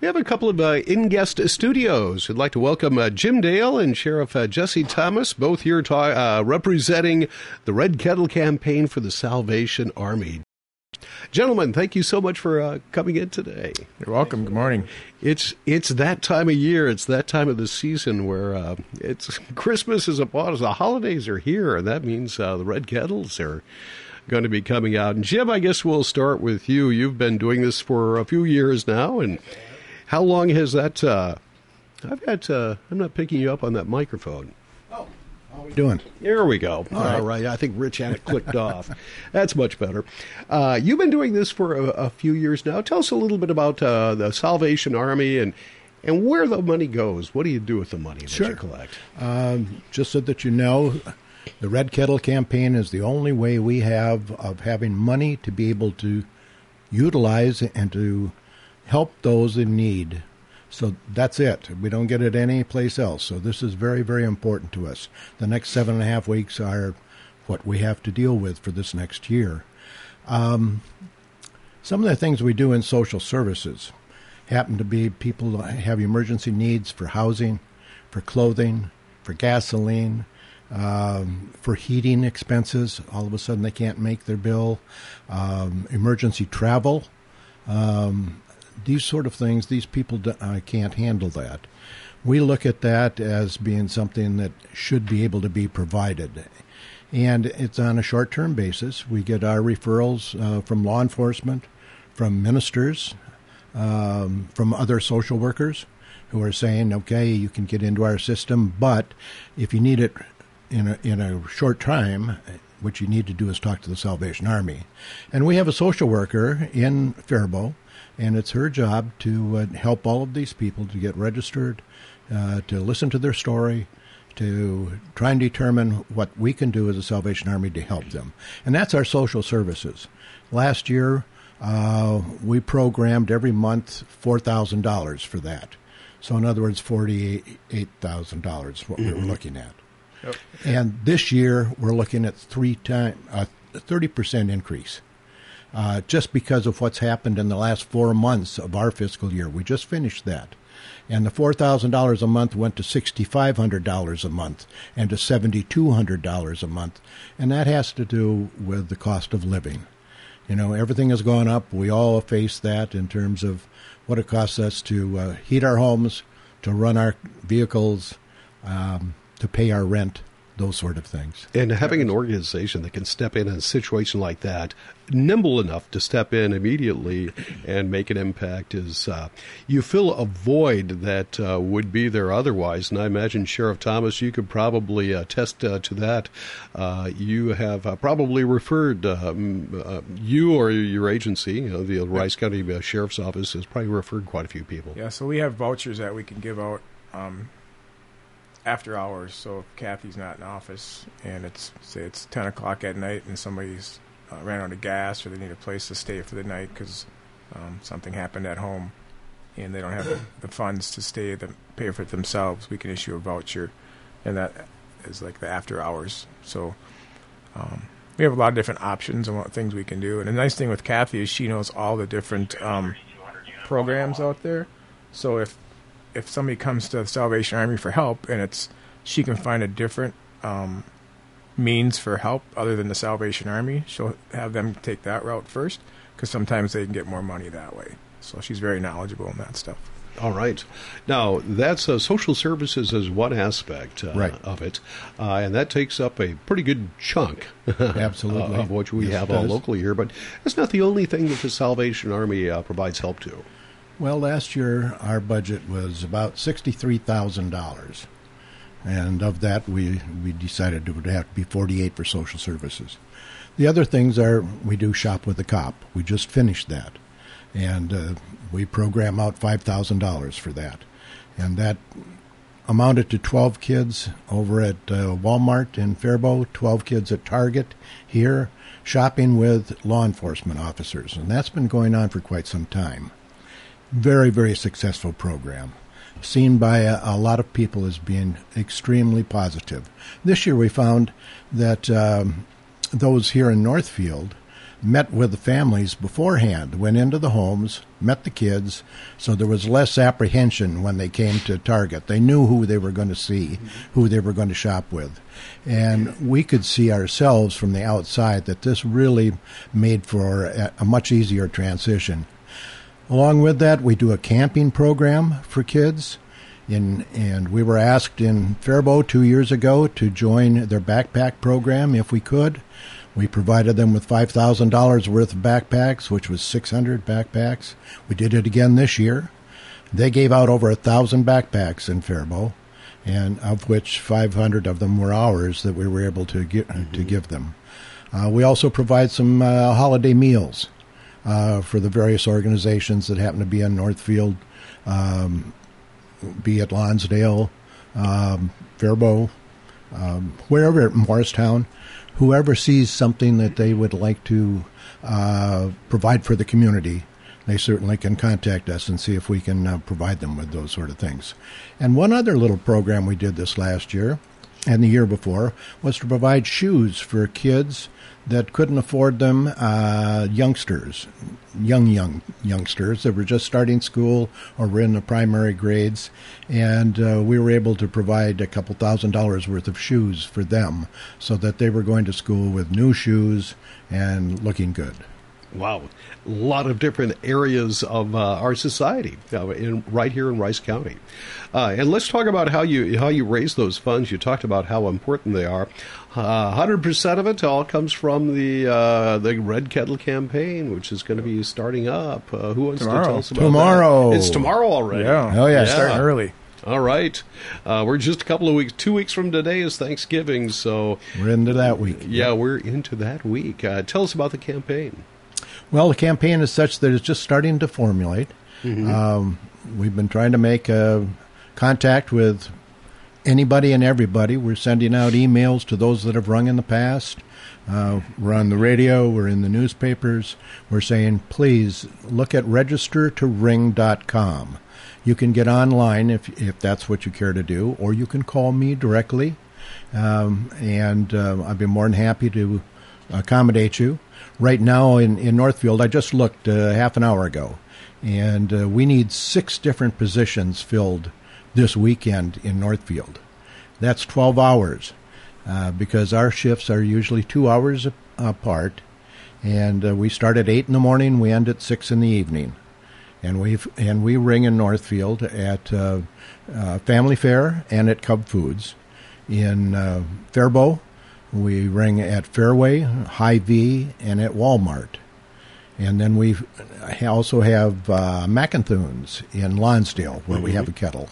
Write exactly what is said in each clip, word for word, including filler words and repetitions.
We have a couple of uh, in-guest studios. We'd like to welcome uh, Jim Dale and Sheriff uh, Jesse Thomas, both here ta- uh, representing the Red Kettle Campaign for the Salvation Army. Gentlemen, thank you so much for uh, coming in today. You're welcome. Good morning. It's it's that time of year. It's that time of the season where uh, it's Christmas is upon us. The holidays are here, and that means uh, the Red Kettles are going to be coming out. And Jim, I guess we'll start with you. You've been doing this for a few years now, and how long has that? Uh, I've got. Uh, I'm not picking you up on that microphone. Oh, how are we doing? There we go. All, All right. right. I think Rich had it clicked off. That's much better. Uh, you've been doing this for a, a few years now. Tell us a little bit about uh, the Salvation Army and and where the money goes. What do you do with the money that sure. you collect? Um, just so that you know. The Red Kettle Campaign is the only way we have of having money to be able to utilize and to help those in need. So that's it. We don't get it any place else. So this is very, very important to us. The next seven and a half weeks are what we have to deal with for this next year. Um, some of the things we do in social services happen to be people that have emergency needs for housing, for clothing, for gasoline, Um, for heating expenses. All of a sudden they can't make their bill, um, emergency travel, um, these sort of things. These people uh, can't handle that. We look at that as being something that should be able to be provided. And it's on a short-term basis. We get our referrals uh, from law enforcement, from ministers, um, from other social workers who are saying, okay, you can get into our system, but if you need it in a, in a short time, what you need to do is talk to the Salvation Army. And we have a social worker in Faribault, and it's her job to uh, help all of these people to get registered, uh, to listen to their story, to try and determine what we can do as a Salvation Army to help them. And that's our social services. Last year, uh, we programmed every month four thousand dollars for that. So in other words, forty-eight thousand dollars is what we were looking at. Yep. And this year, we're looking at three time a thirty percent increase uh, just because of what's happened in the last four months of our fiscal year. We just finished that. And the four thousand dollars a month went to six thousand five hundred dollars a month and to seven thousand two hundred dollars a month. And that has to do with the cost of living. You know, everything has gone up. We all face that in terms of what it costs us to uh, heat our homes, to run our vehicles, um, to pay our rent, those sort of things. And having an organization that can step in in a situation like that, nimble enough to step in immediately and make an impact is, uh, you fill a void that uh, would be there otherwise. And I imagine, Sheriff Thomas, you could probably attest uh, to that. Uh, you have uh, probably referred, um, uh, you or your agency, you know, the Rice County Sheriff's Office has probably referred quite a few people. Yeah, so we have vouchers that we can give out Um after hours. So if Kathy's not in office and it's, say it's ten o'clock at night and somebody's uh, ran out of gas or they need a place to stay for the night because um, something happened at home and they don't have the, the funds to stay, the, pay for it themselves, we can issue a voucher, and that is like the after hours. So um, we have a lot of different options and what things we can do. And the nice thing with Kathy is she knows all the different um, programs out there. So if If somebody comes to the Salvation Army for help, and it's she can find a different um, means for help other than the Salvation Army, she'll have them take that route first, because sometimes they can get more money that way. So she's very knowledgeable in that stuff. All right. Now, that's uh, social services is one aspect uh, right. of it, uh, and that takes up a pretty good chunk Absolutely. of what we yes, have all locally here. But that's not the only thing that the Salvation Army uh, provides help to. Well, last year our budget was about sixty-three thousand dollars, and of that we, we decided it would have to be forty-eight thousand dollars for social services. The other things are we do Shop with the Cop. We just finished that, and uh, we program out five thousand dollars for that, and that amounted to twelve kids over at uh, Walmart in Faribault, twelve kids at Target here, shopping with law enforcement officers, and that's been going on for quite some time. Very, very successful program, seen by a, a lot of people as being extremely positive. This year we found that um, those here in Northfield met with the families beforehand, went into the homes, met the kids, so there was less apprehension when they came to Target. They knew who they were going to see, who they were going to shop with. And we could see ourselves from the outside that this really made for a, a much easier transition. Along with that, we do a camping program for kids. In, and we were asked in Faribault two years ago to join their backpack program if we could. We provided them with five thousand dollars worth of backpacks, which was six hundred backpacks. We did it again this year. They gave out over one thousand backpacks in Faribault, and of which five hundred of them were ours that we were able to, get, mm-hmm. to give them. Uh, we also provide some uh, holiday meals uh, for the various organizations that happen to be in Northfield, um be at Lonsdale, um, Faribault, um, wherever, Morristown, whoever sees something that they would like to uh, provide for the community, they certainly can contact us and see if we can uh, provide them with those sort of things. And one other little program we did this last year and the year before was to provide shoes for kids that couldn't afford them, uh, youngsters, young, young youngsters that were just starting school or were in the primary grades. And uh, we were able to provide a couple thousand dollars worth of shoes for them so that they were going to school with new shoes and looking good. Wow. A lot of different areas of uh, our society uh, in, right here in Rice County. Uh, and let's talk about how you how you raise those funds. You talked about how important they are. Uh, one hundred percent of it all comes from the uh, the Red Kettle Campaign, which is going to be starting up. Uh, who wants tomorrow. to tell us about tomorrow. That? It's tomorrow already. Yeah. Oh, yeah, yeah. Starting early. All right. Uh, we're just a couple of weeks, two weeks from today is Thanksgiving. So we're into that week. Yeah, we're into that week. Uh, tell us about the campaign. Well, the campaign is such that it's just starting to formulate. Mm-hmm. Um, we've been trying to make uh, contact with anybody and everybody. We're sending out emails to those that have rung in the past. Uh, we're on the radio. We're in the newspapers. We're saying, please look at register to ring dot com. You can get online if if that's what you care to do, or you can call me directly, um, and uh, I'd be more than happy to accommodate you. Right now in, in Northfield, I just looked uh, half an hour ago, and uh, we need six different positions filled this weekend in Northfield. That's twelve hours uh, because our shifts are usually two hours a- apart, and uh, we start at eight in the morning, we end at six in the evening. And, we've, and we ring in Northfield at uh, uh, Family Fair and at Cub Foods. In uh, Faribault, we ring at Fairway, Hy-Vee, and at Walmart. And then we also have uh, Mac and Thunes in Lonsdale, where mm-hmm. we have a kettle.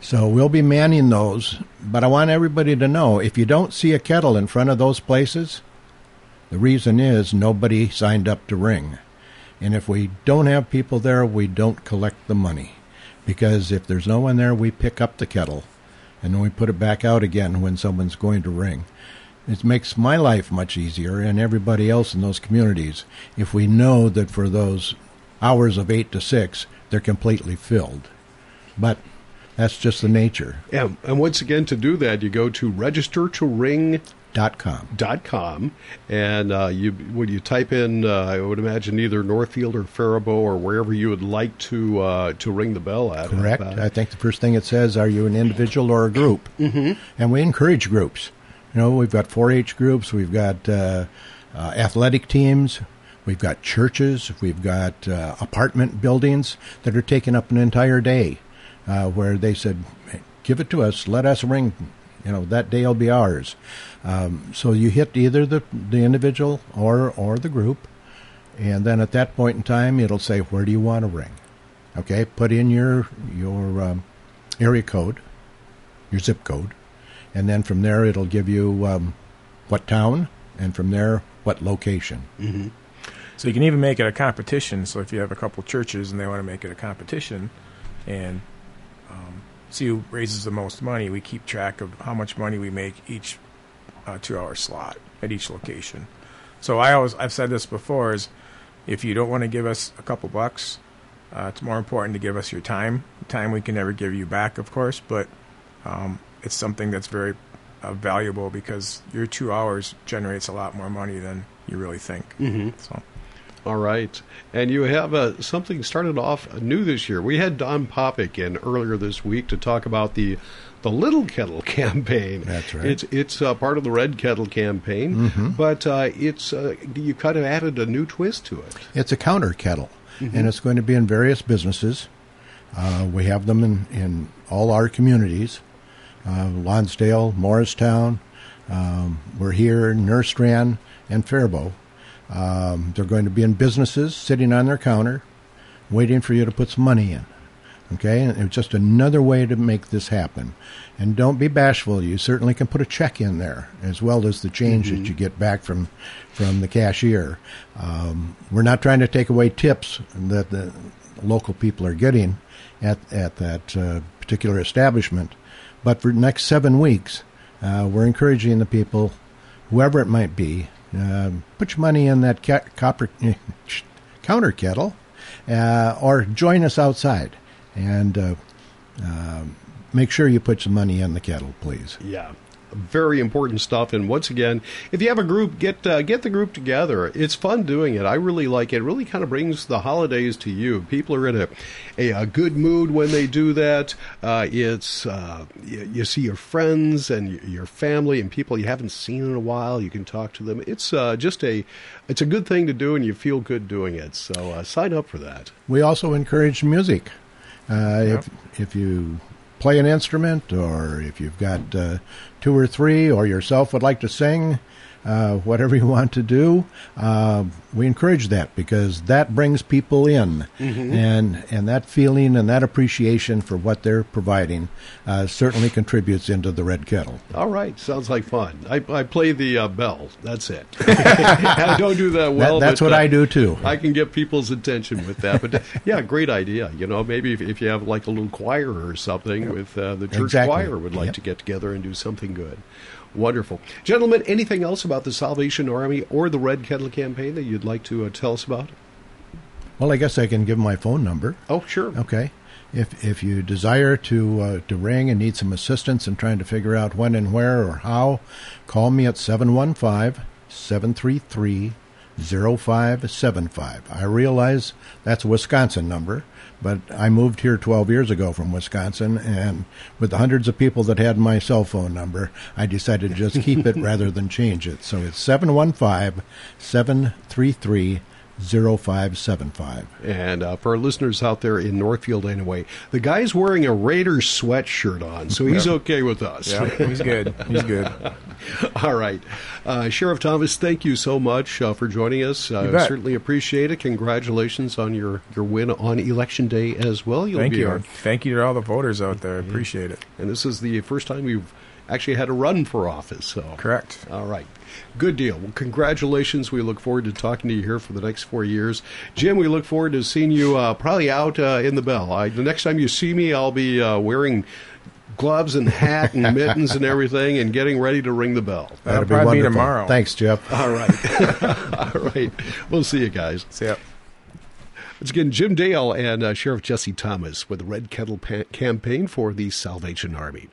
So we'll be manning those. But I want everybody to know, if you don't see a kettle in front of those places, the reason is nobody signed up to ring. And if we don't have people there, we don't collect the money. Because if there's no one there, we pick up the kettle, and then we put it back out again when someone's going to ring. It makes my life much easier and everybody else in those communities if we know that for those hours of eight to six, they're completely filled. But that's just the nature. Yeah, and once again, to do that, you go to register to ring dot com. Dot com, and uh, you when you type in, uh, I would imagine either Northfield or Faribault or wherever you would like to uh, to ring the bell at. Correct. Uh, I think the first thing it says, are you an individual or a group? Mm-hmm. And we encourage groups. You know, we've got four H groups, we've got uh, uh, athletic teams, we've got churches, we've got uh, apartment buildings that are taking up an entire day uh, where they said, give it to us, let us ring, you know, that day will be ours. Um, so you hit either the, the individual or, or the group, and then at that point in time, it'll say, where do you want to ring? Okay, put in your, your um, area code, your zip code. And then from there, it'll give you um, what town, and from there, what location. Mm-hmm. So you can even make it a competition. So if you have a couple churches and they want to make it a competition and um, see who raises the most money, we keep track of how much money we make each uh, two-hour slot at each location. So I always, I've said this before, is if you don't want to give us a couple bucks, uh, it's more important to give us your time. Time we can never give you back, of course, but... Um, it's something that's very uh, valuable because your two hours generates a lot more money than you really think. Mm-hmm. So. All right. And you have uh, something started off new this year. We had Don Popick in earlier this week to talk about the the Little Kettle Campaign. That's right. It's it's uh, part of the Red Kettle Campaign, mm-hmm. but uh, it's uh, you kind of added a new twist to it. It's a counter kettle, mm-hmm. and it's going to be in various businesses. Uh, we have them in, in all our communities, uh, Lonsdale, Morristown. Um, we're here in Nerstrand and Fairway. Um, they're going to be in businesses sitting on their counter waiting for you to put some money in. Okay? And it's just another way to make this happen. And don't be bashful. You certainly can put a check in there as well as the change mm-hmm. that you get back from from the cashier. Um, we're not trying to take away tips that the local people are getting at, at that uh, particular establishment. But for the next seven weeks, uh, we're encouraging the people, whoever it might be, Uh, put your money in that ca- copper counter kettle uh, or join us outside and uh, uh, make sure you put some money in the kettle, please. Yeah. Very important stuff. And once again, if you have a group, get uh, get the group together. It's fun doing it. I really like it. It really kind of brings the holidays to you. People are in a a, a good mood when they do that. Uh, it's uh, you, you see your friends and your family and people you haven't seen in a while. You can talk to them. It's uh, just a it's a good thing to do, and you feel good doing it. So uh, sign up for that. We also encourage music. Uh, yeah. If if you play an instrument, or if you've got uh, two or three, or yourself would like to sing, uh, whatever you want to do, uh, we encourage that because that brings people in, mm-hmm. and and that feeling and that appreciation for what they're providing uh, certainly contributes into the Red Kettle. All right, sounds like fun. I, I play the uh, bell. That's it. I don't do that well. That, that's but, what uh, I do too. I can get people's attention with that. But yeah, great idea. You know, maybe if, if you have like a little choir or something with uh, the church exactly. choir would like yep. to get together and do something good. Wonderful. Gentlemen, anything else about the Salvation Army or the Red Kettle Campaign that you'd like to uh, tell us about? Well, I guess I can give my phone number. Oh, sure. Okay. If if you desire to uh, to ring and need some assistance in trying to figure out when and where or how, call me at seven one five, seven three three, zero five seven five. I realize that's a Wisconsin number, but I moved here twelve years ago from Wisconsin, and with the hundreds of people that had my cell phone number, I decided to just keep it rather than change it. So it's seven one five, seven three three, zero five seven five. And uh, for our listeners out there in Northfield anyway, the guy's wearing a Raiders sweatshirt on, so he's yeah. okay with us. Yeah, he's good. He's good. All right. Uh, Sheriff Thomas, thank you so much uh, for joining us. I uh, certainly appreciate it. Congratulations on your, your win on Election Day as well. You'll thank be you. Our... Thank you to all the voters out there. I mm-hmm. appreciate it. And this is the first time you've actually had a run for office. So correct. All right. Good deal. Well, congratulations. We look forward to talking to you here for the next four years. Jim, we look forward to seeing you uh, probably out uh, in the bell. I, the next time you see me, I'll be uh, wearing gloves and hat and mittens and everything and getting ready to ring the bell. That'll, That'll be probably wonderful. Be tomorrow. Thanks, Jeff. All right. All right. We'll see you guys. See ya. Once again, Jim Dale and uh, Sheriff Jesse Thomas with the Red Kettle pa- Campaign for the Salvation Army.